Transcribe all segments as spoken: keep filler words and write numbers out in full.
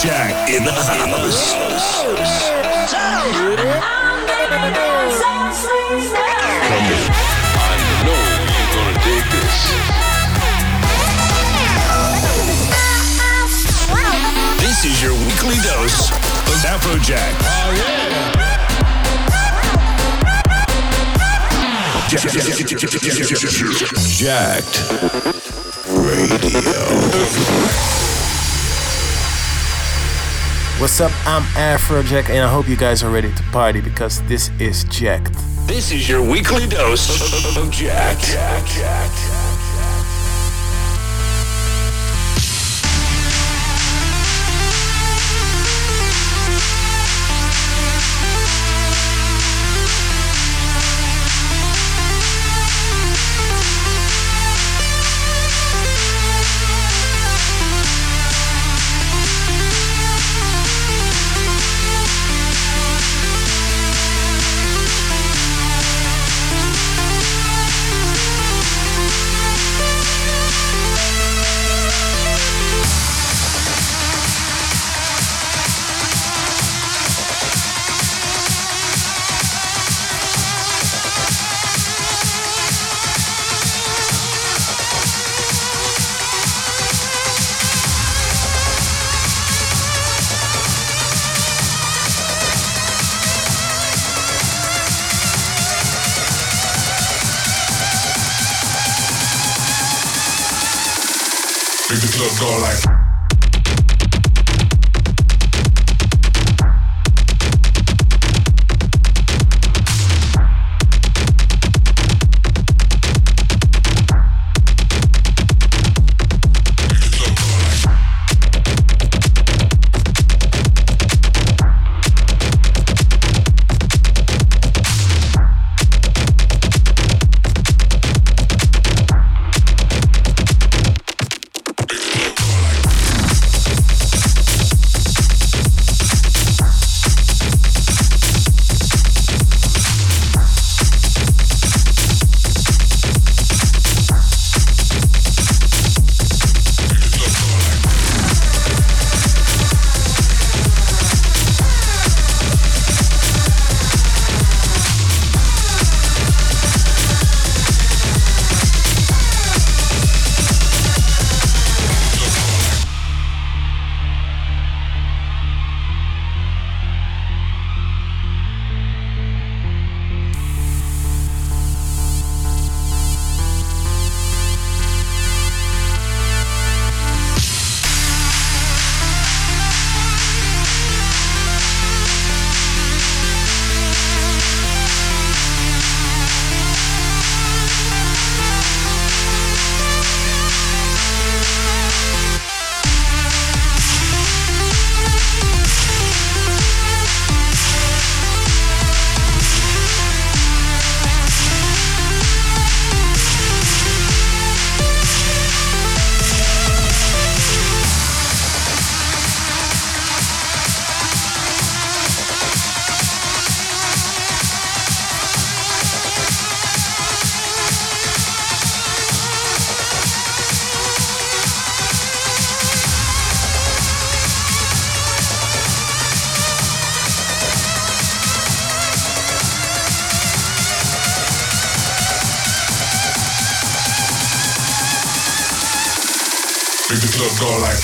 Afrojack in the house. I know you're gonna dig this. This is your weekly dose of Afrojack. Oh yeah. Jacked Radio. What's up? I'm Afrojack, and I hope you guys are ready to party because this is Jacked. This is your weekly dose of Jacked. Jacked, Jacked. Make the club go like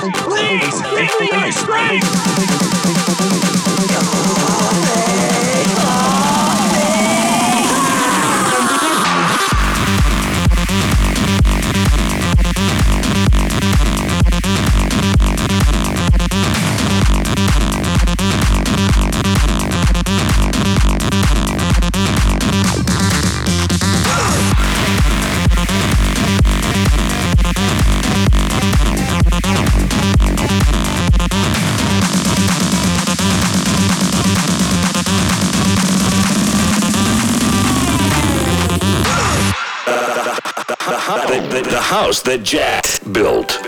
Please, give me your strength. The, the house that Jack built.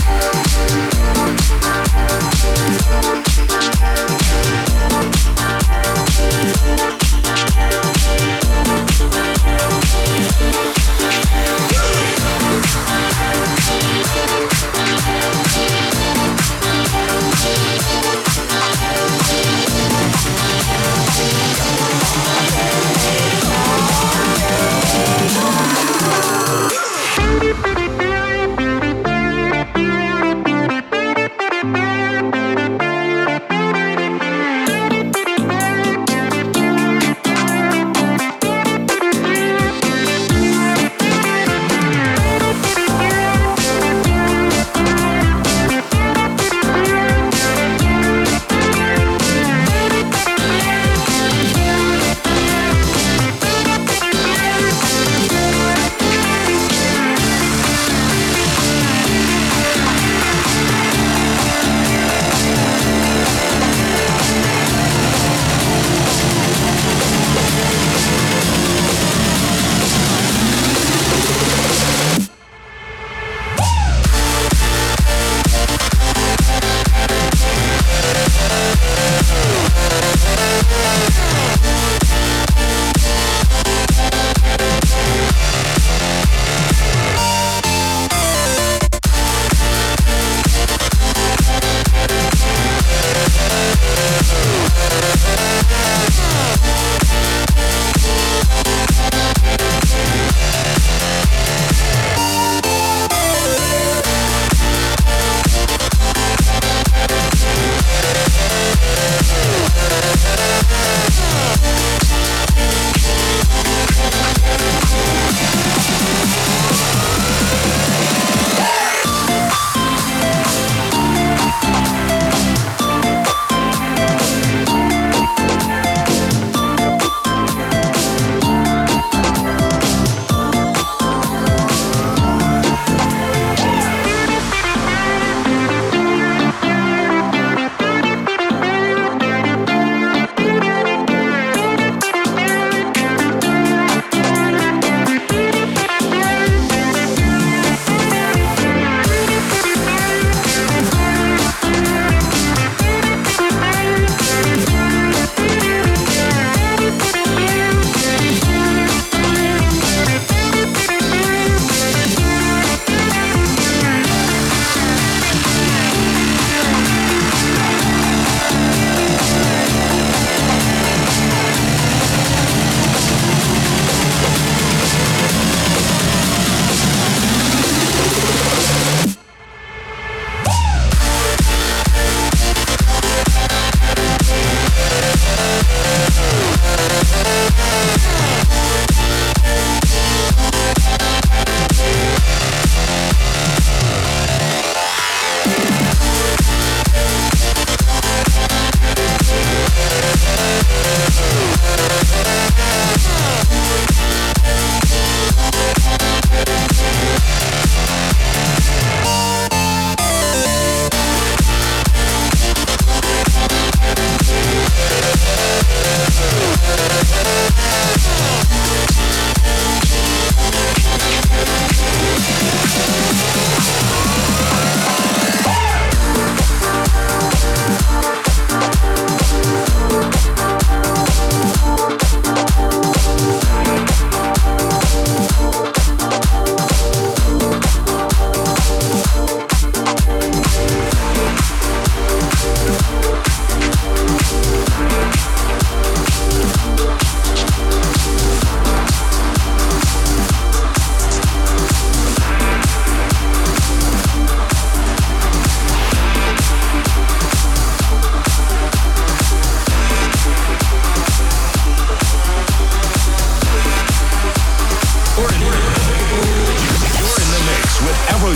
We'll be right back.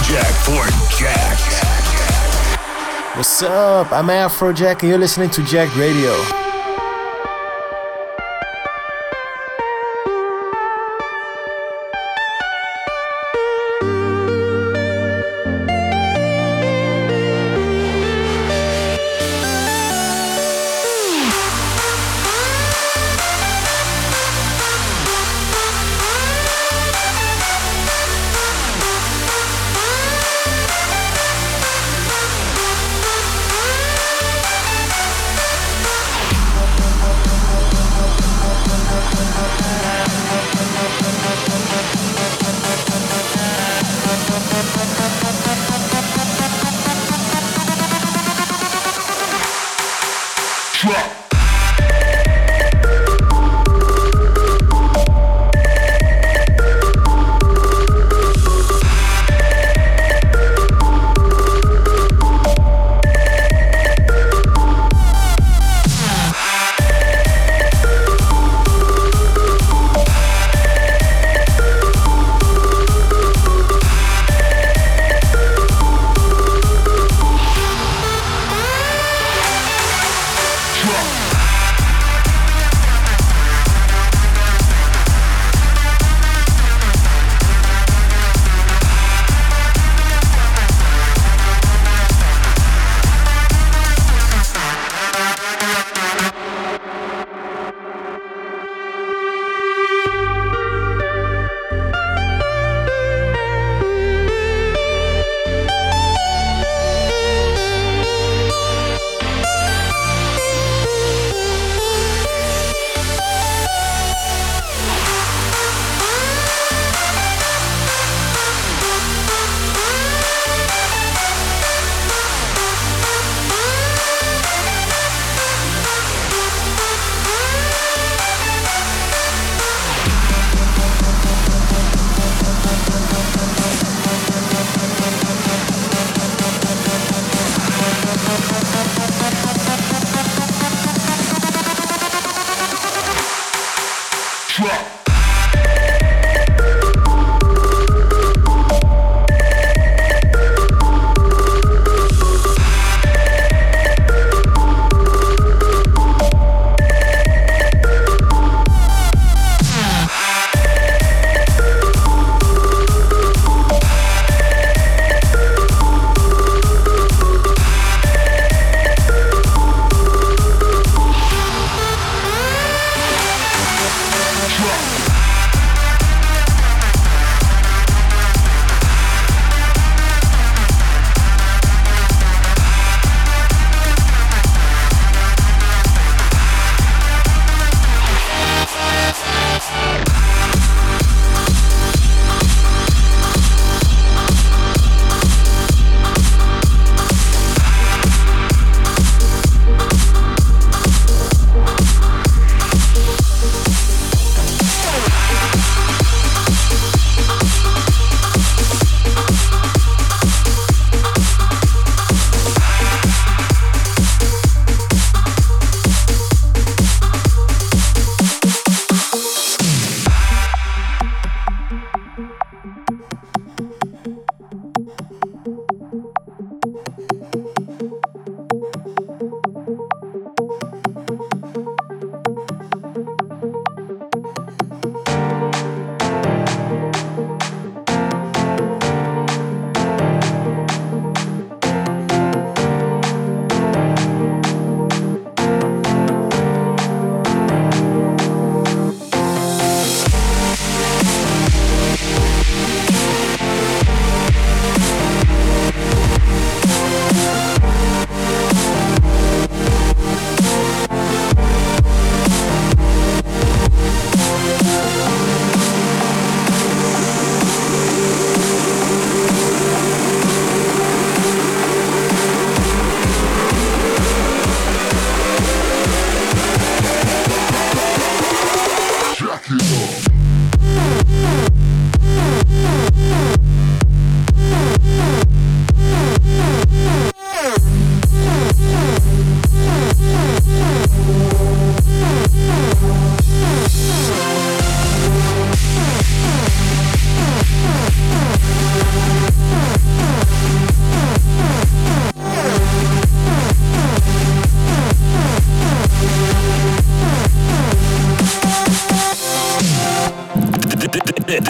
Afrojack for Jacked. What's up? I'm Afrojack and you're listening to Jacked Radio.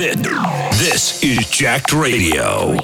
it. This is Jacked Radio.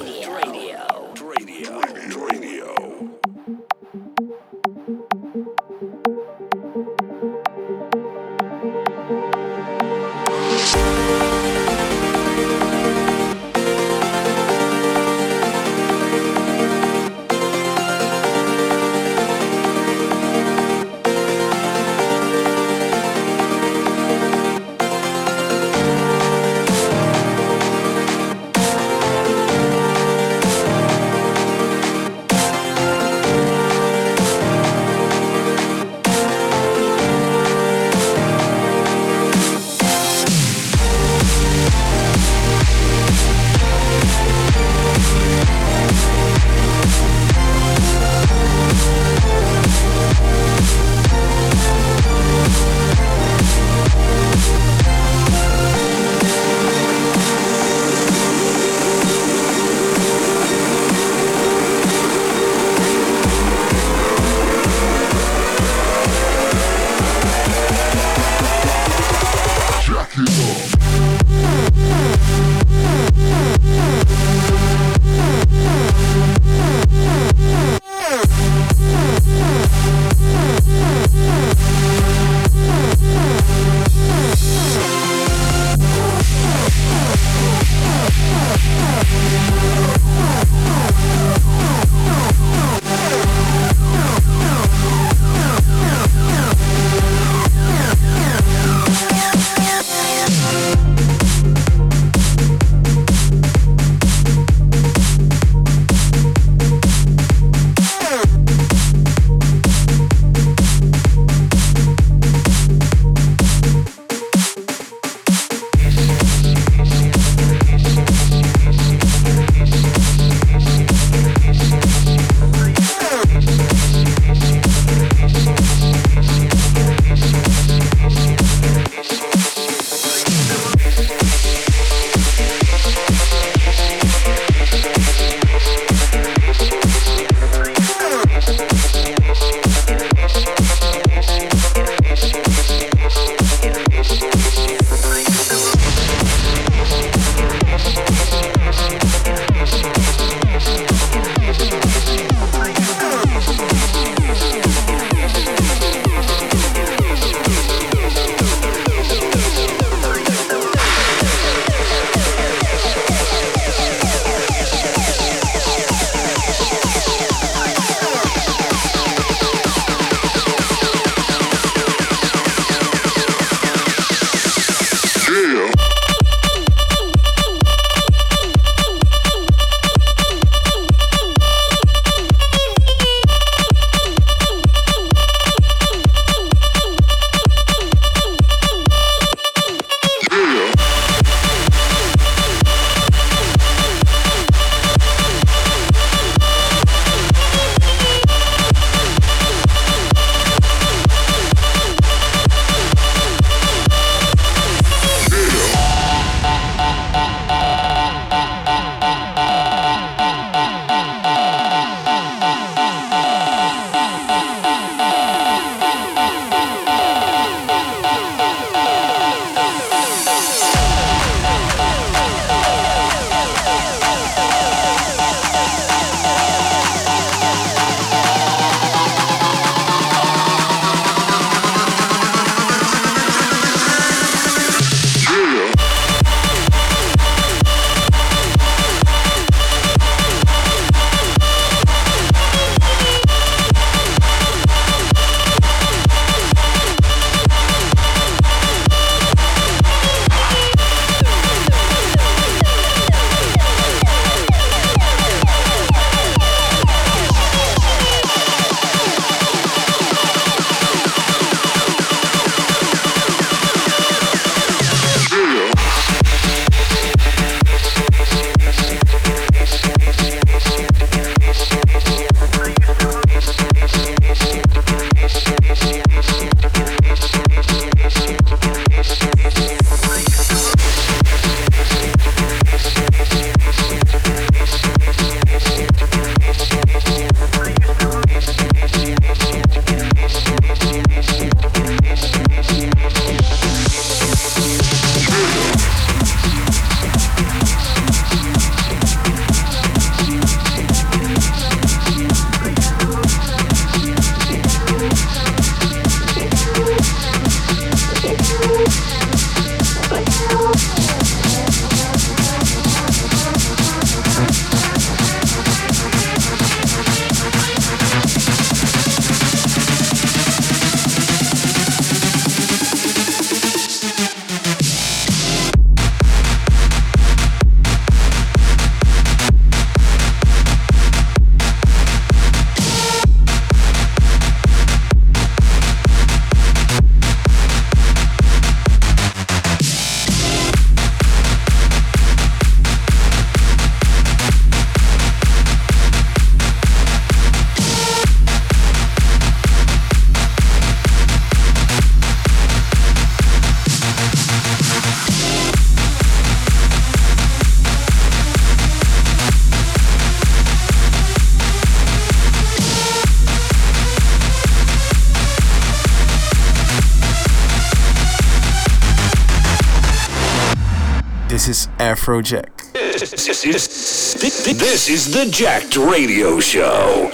is Afrojack. This is, this is the Jacked Radio Show.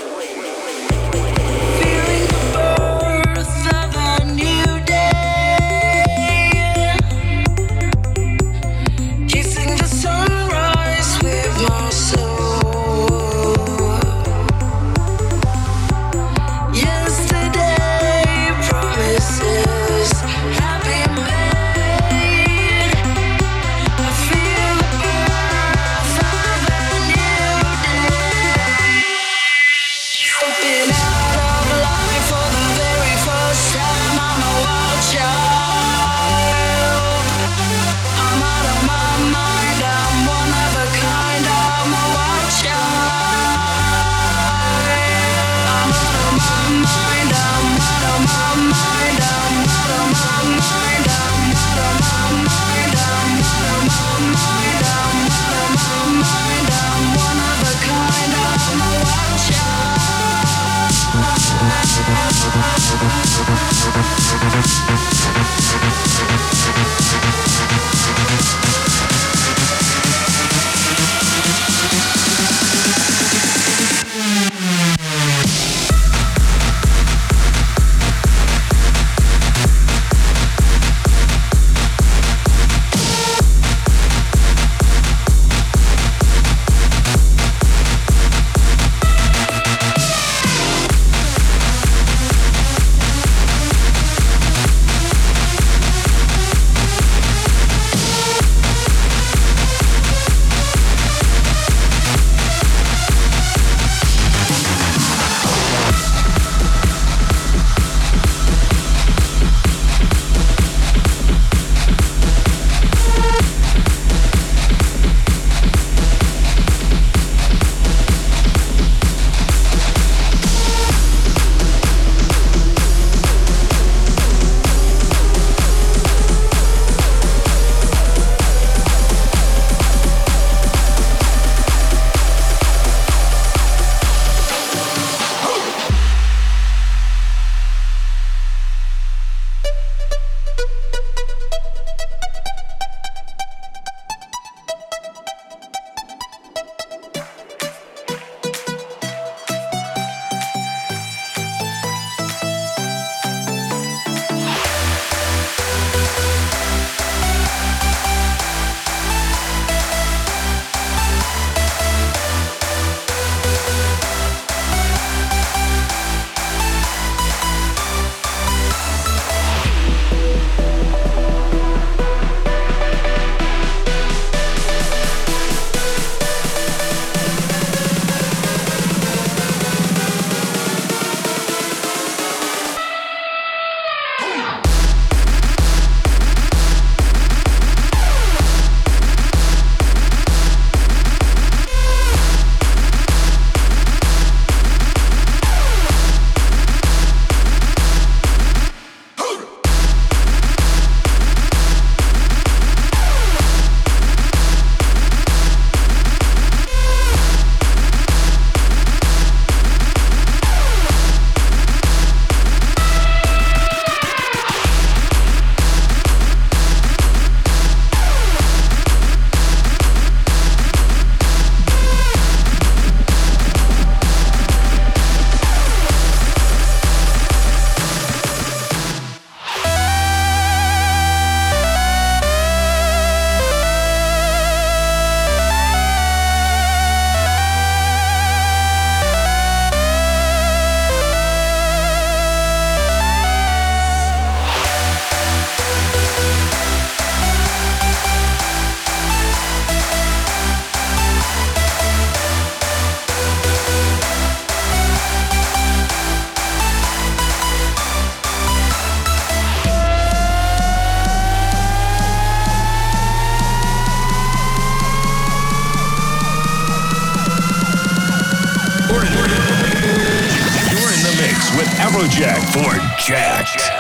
Jack for Jack. Jack.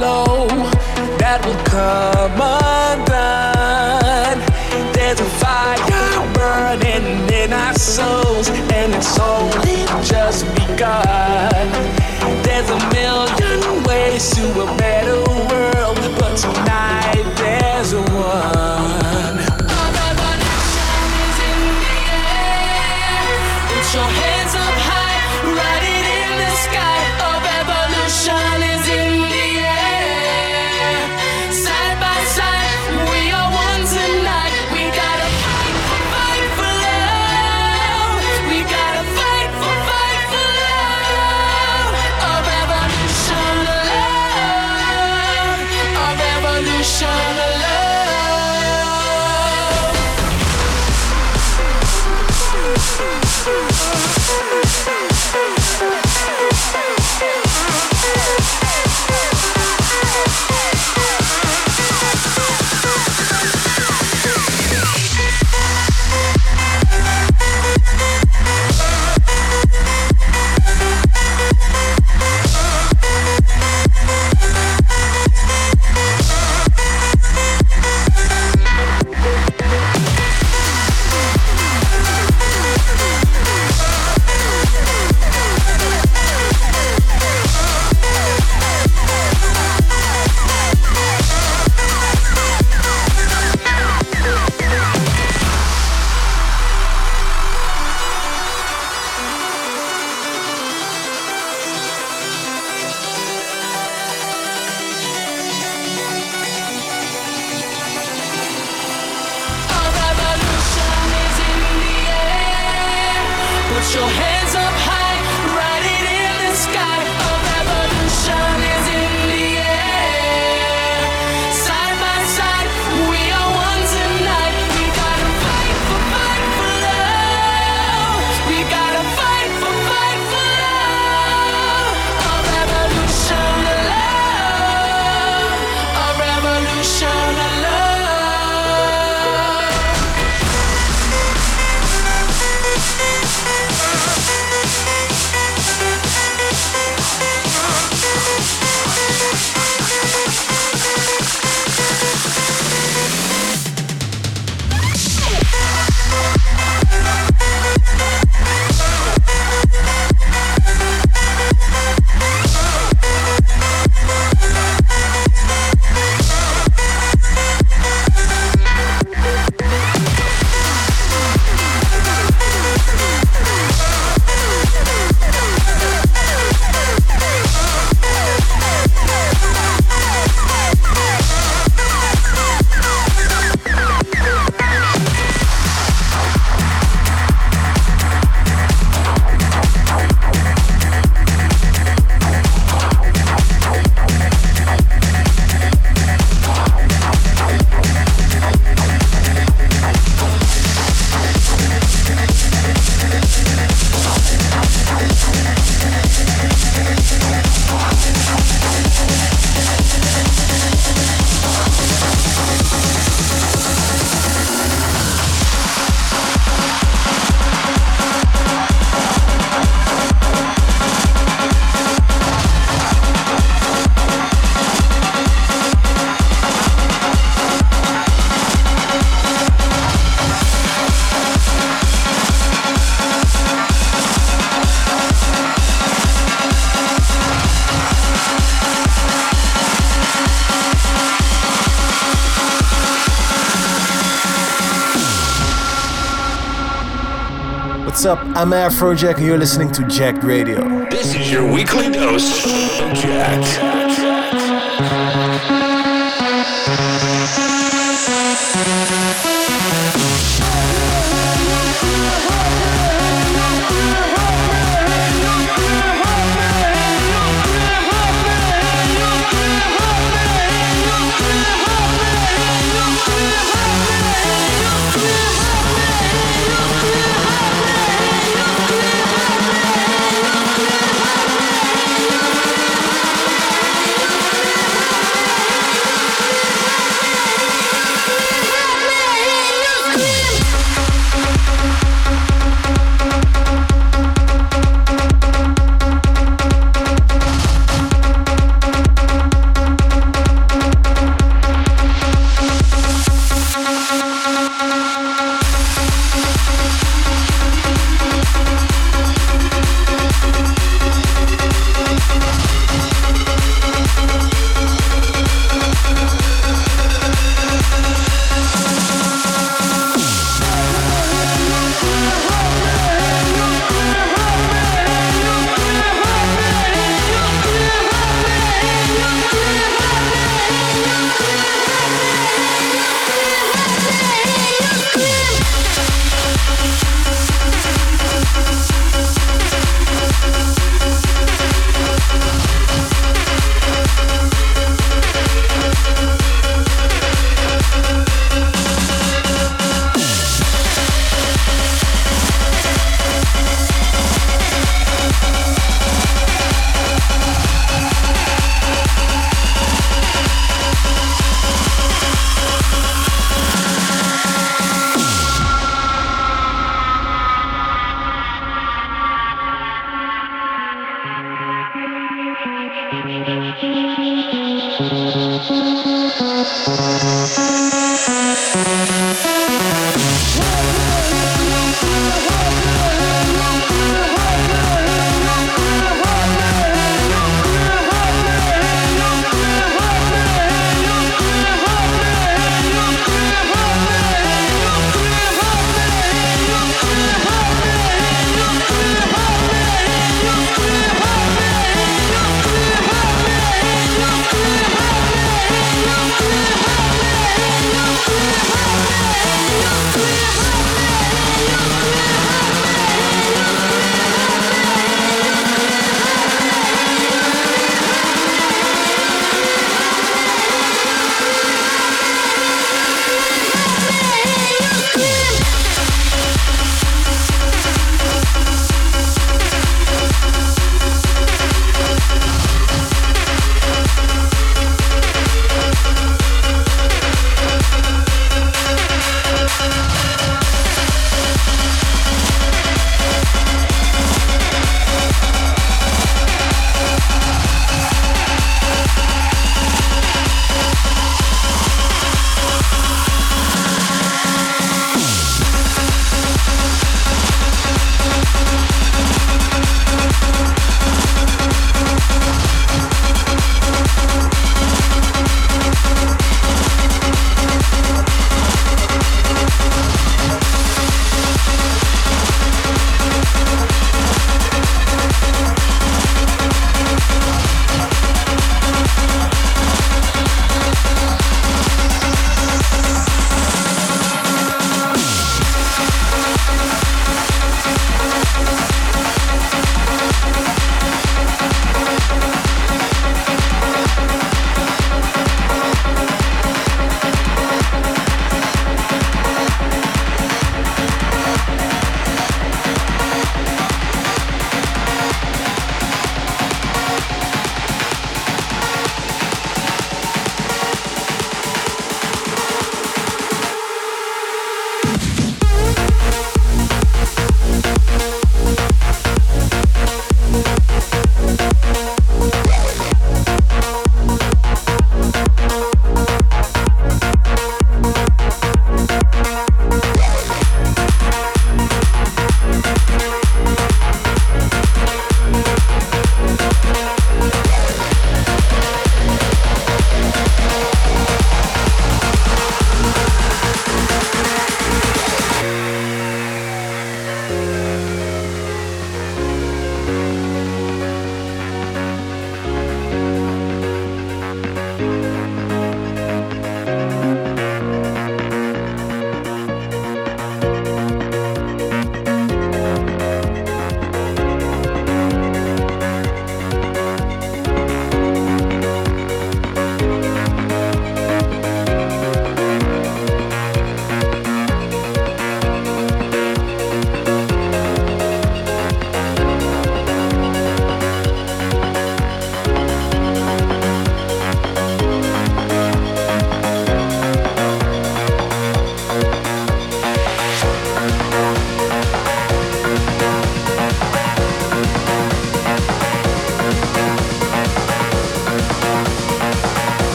follow that will come undone. There's a fire burning in our souls, and it's only just begun. There's a million ways to a better world, but tonight there's one. All that nation is in the air. Put your hands up high, ride it in the sky. All revolution is in the air. Side by side, we are one tonight. We gotta fight for, fight for love. We gotta fight for, fight for love. A revolution of love. A revolution of love. What's up? I'm Afrojack and you're listening to Jacked Radio. This is your weekly dose of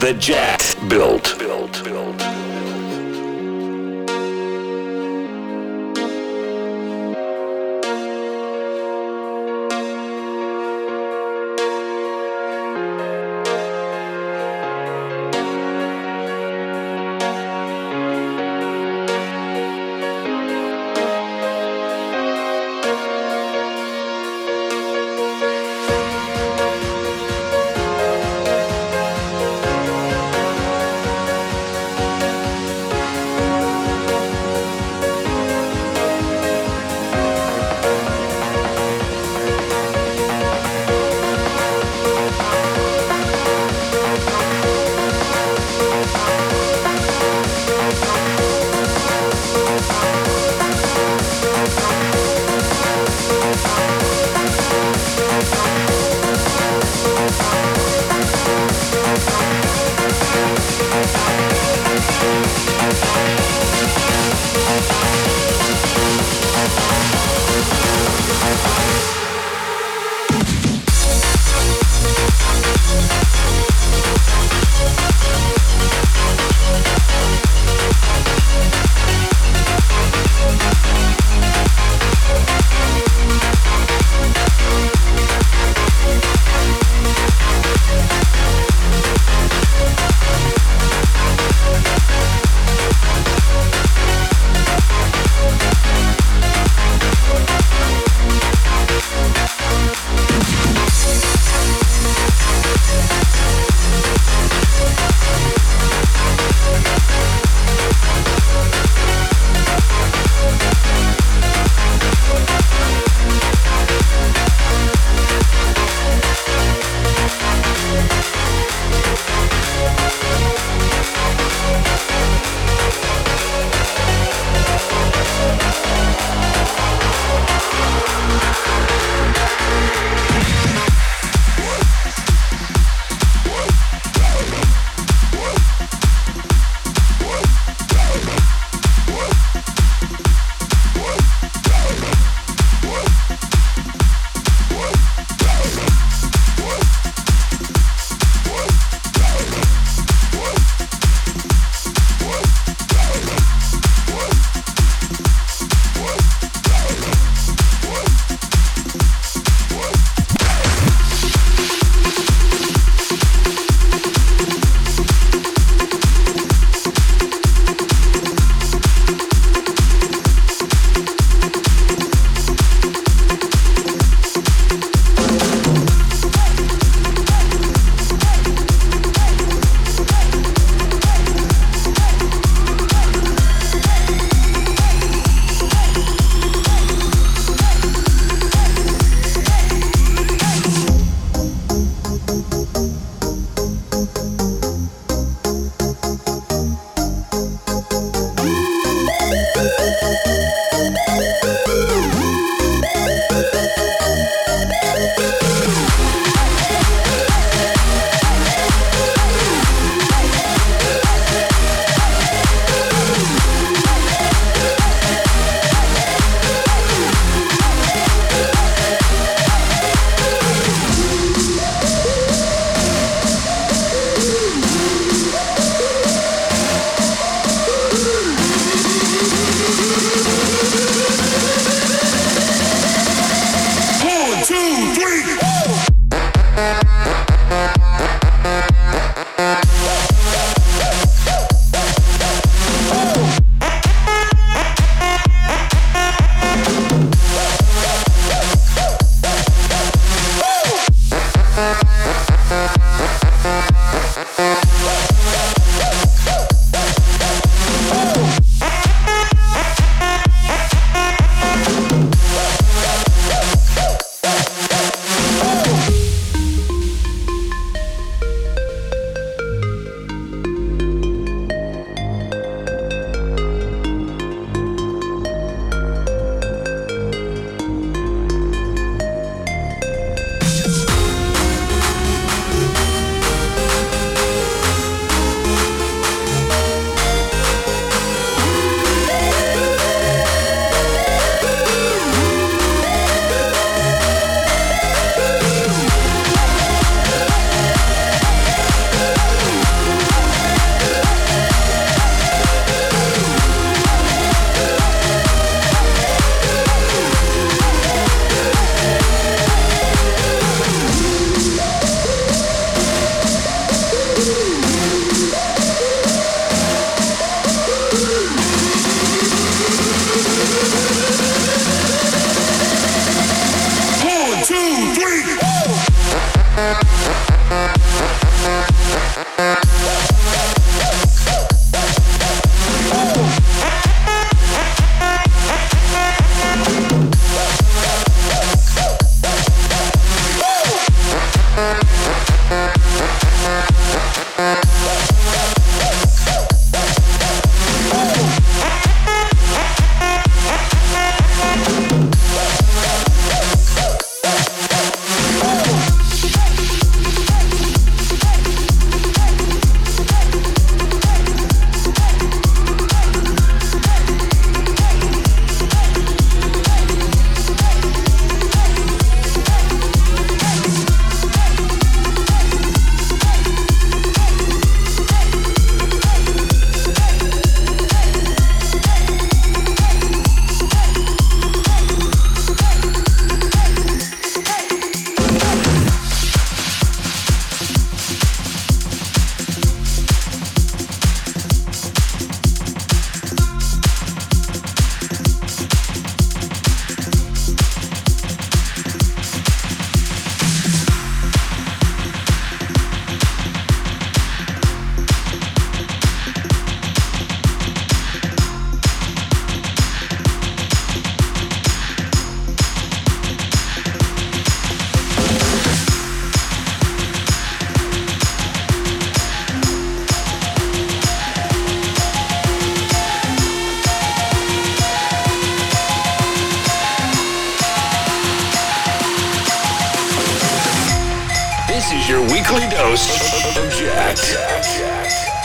The Jacked built. built, built.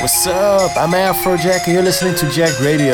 What's up? I'm Afrojack, and you're listening to Jacked Radio.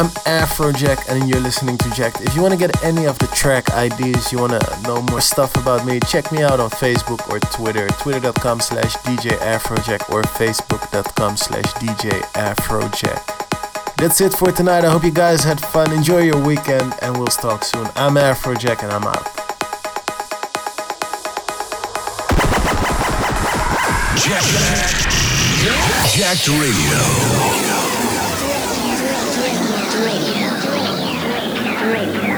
I'm Afrojack and you're listening to Jacked. If you want to get any of the track ideas, you want to know more stuff about me, check me out on Facebook or Twitter. Twitter.com slash DJ Afrojack or Facebook.com slash DJ Afrojack. That's it for tonight. I hope you guys had fun. Enjoy your weekend and we'll talk soon. I'm Afrojack and I'm out. Jacked, Jacked Radio. Radio. Radio. Radio.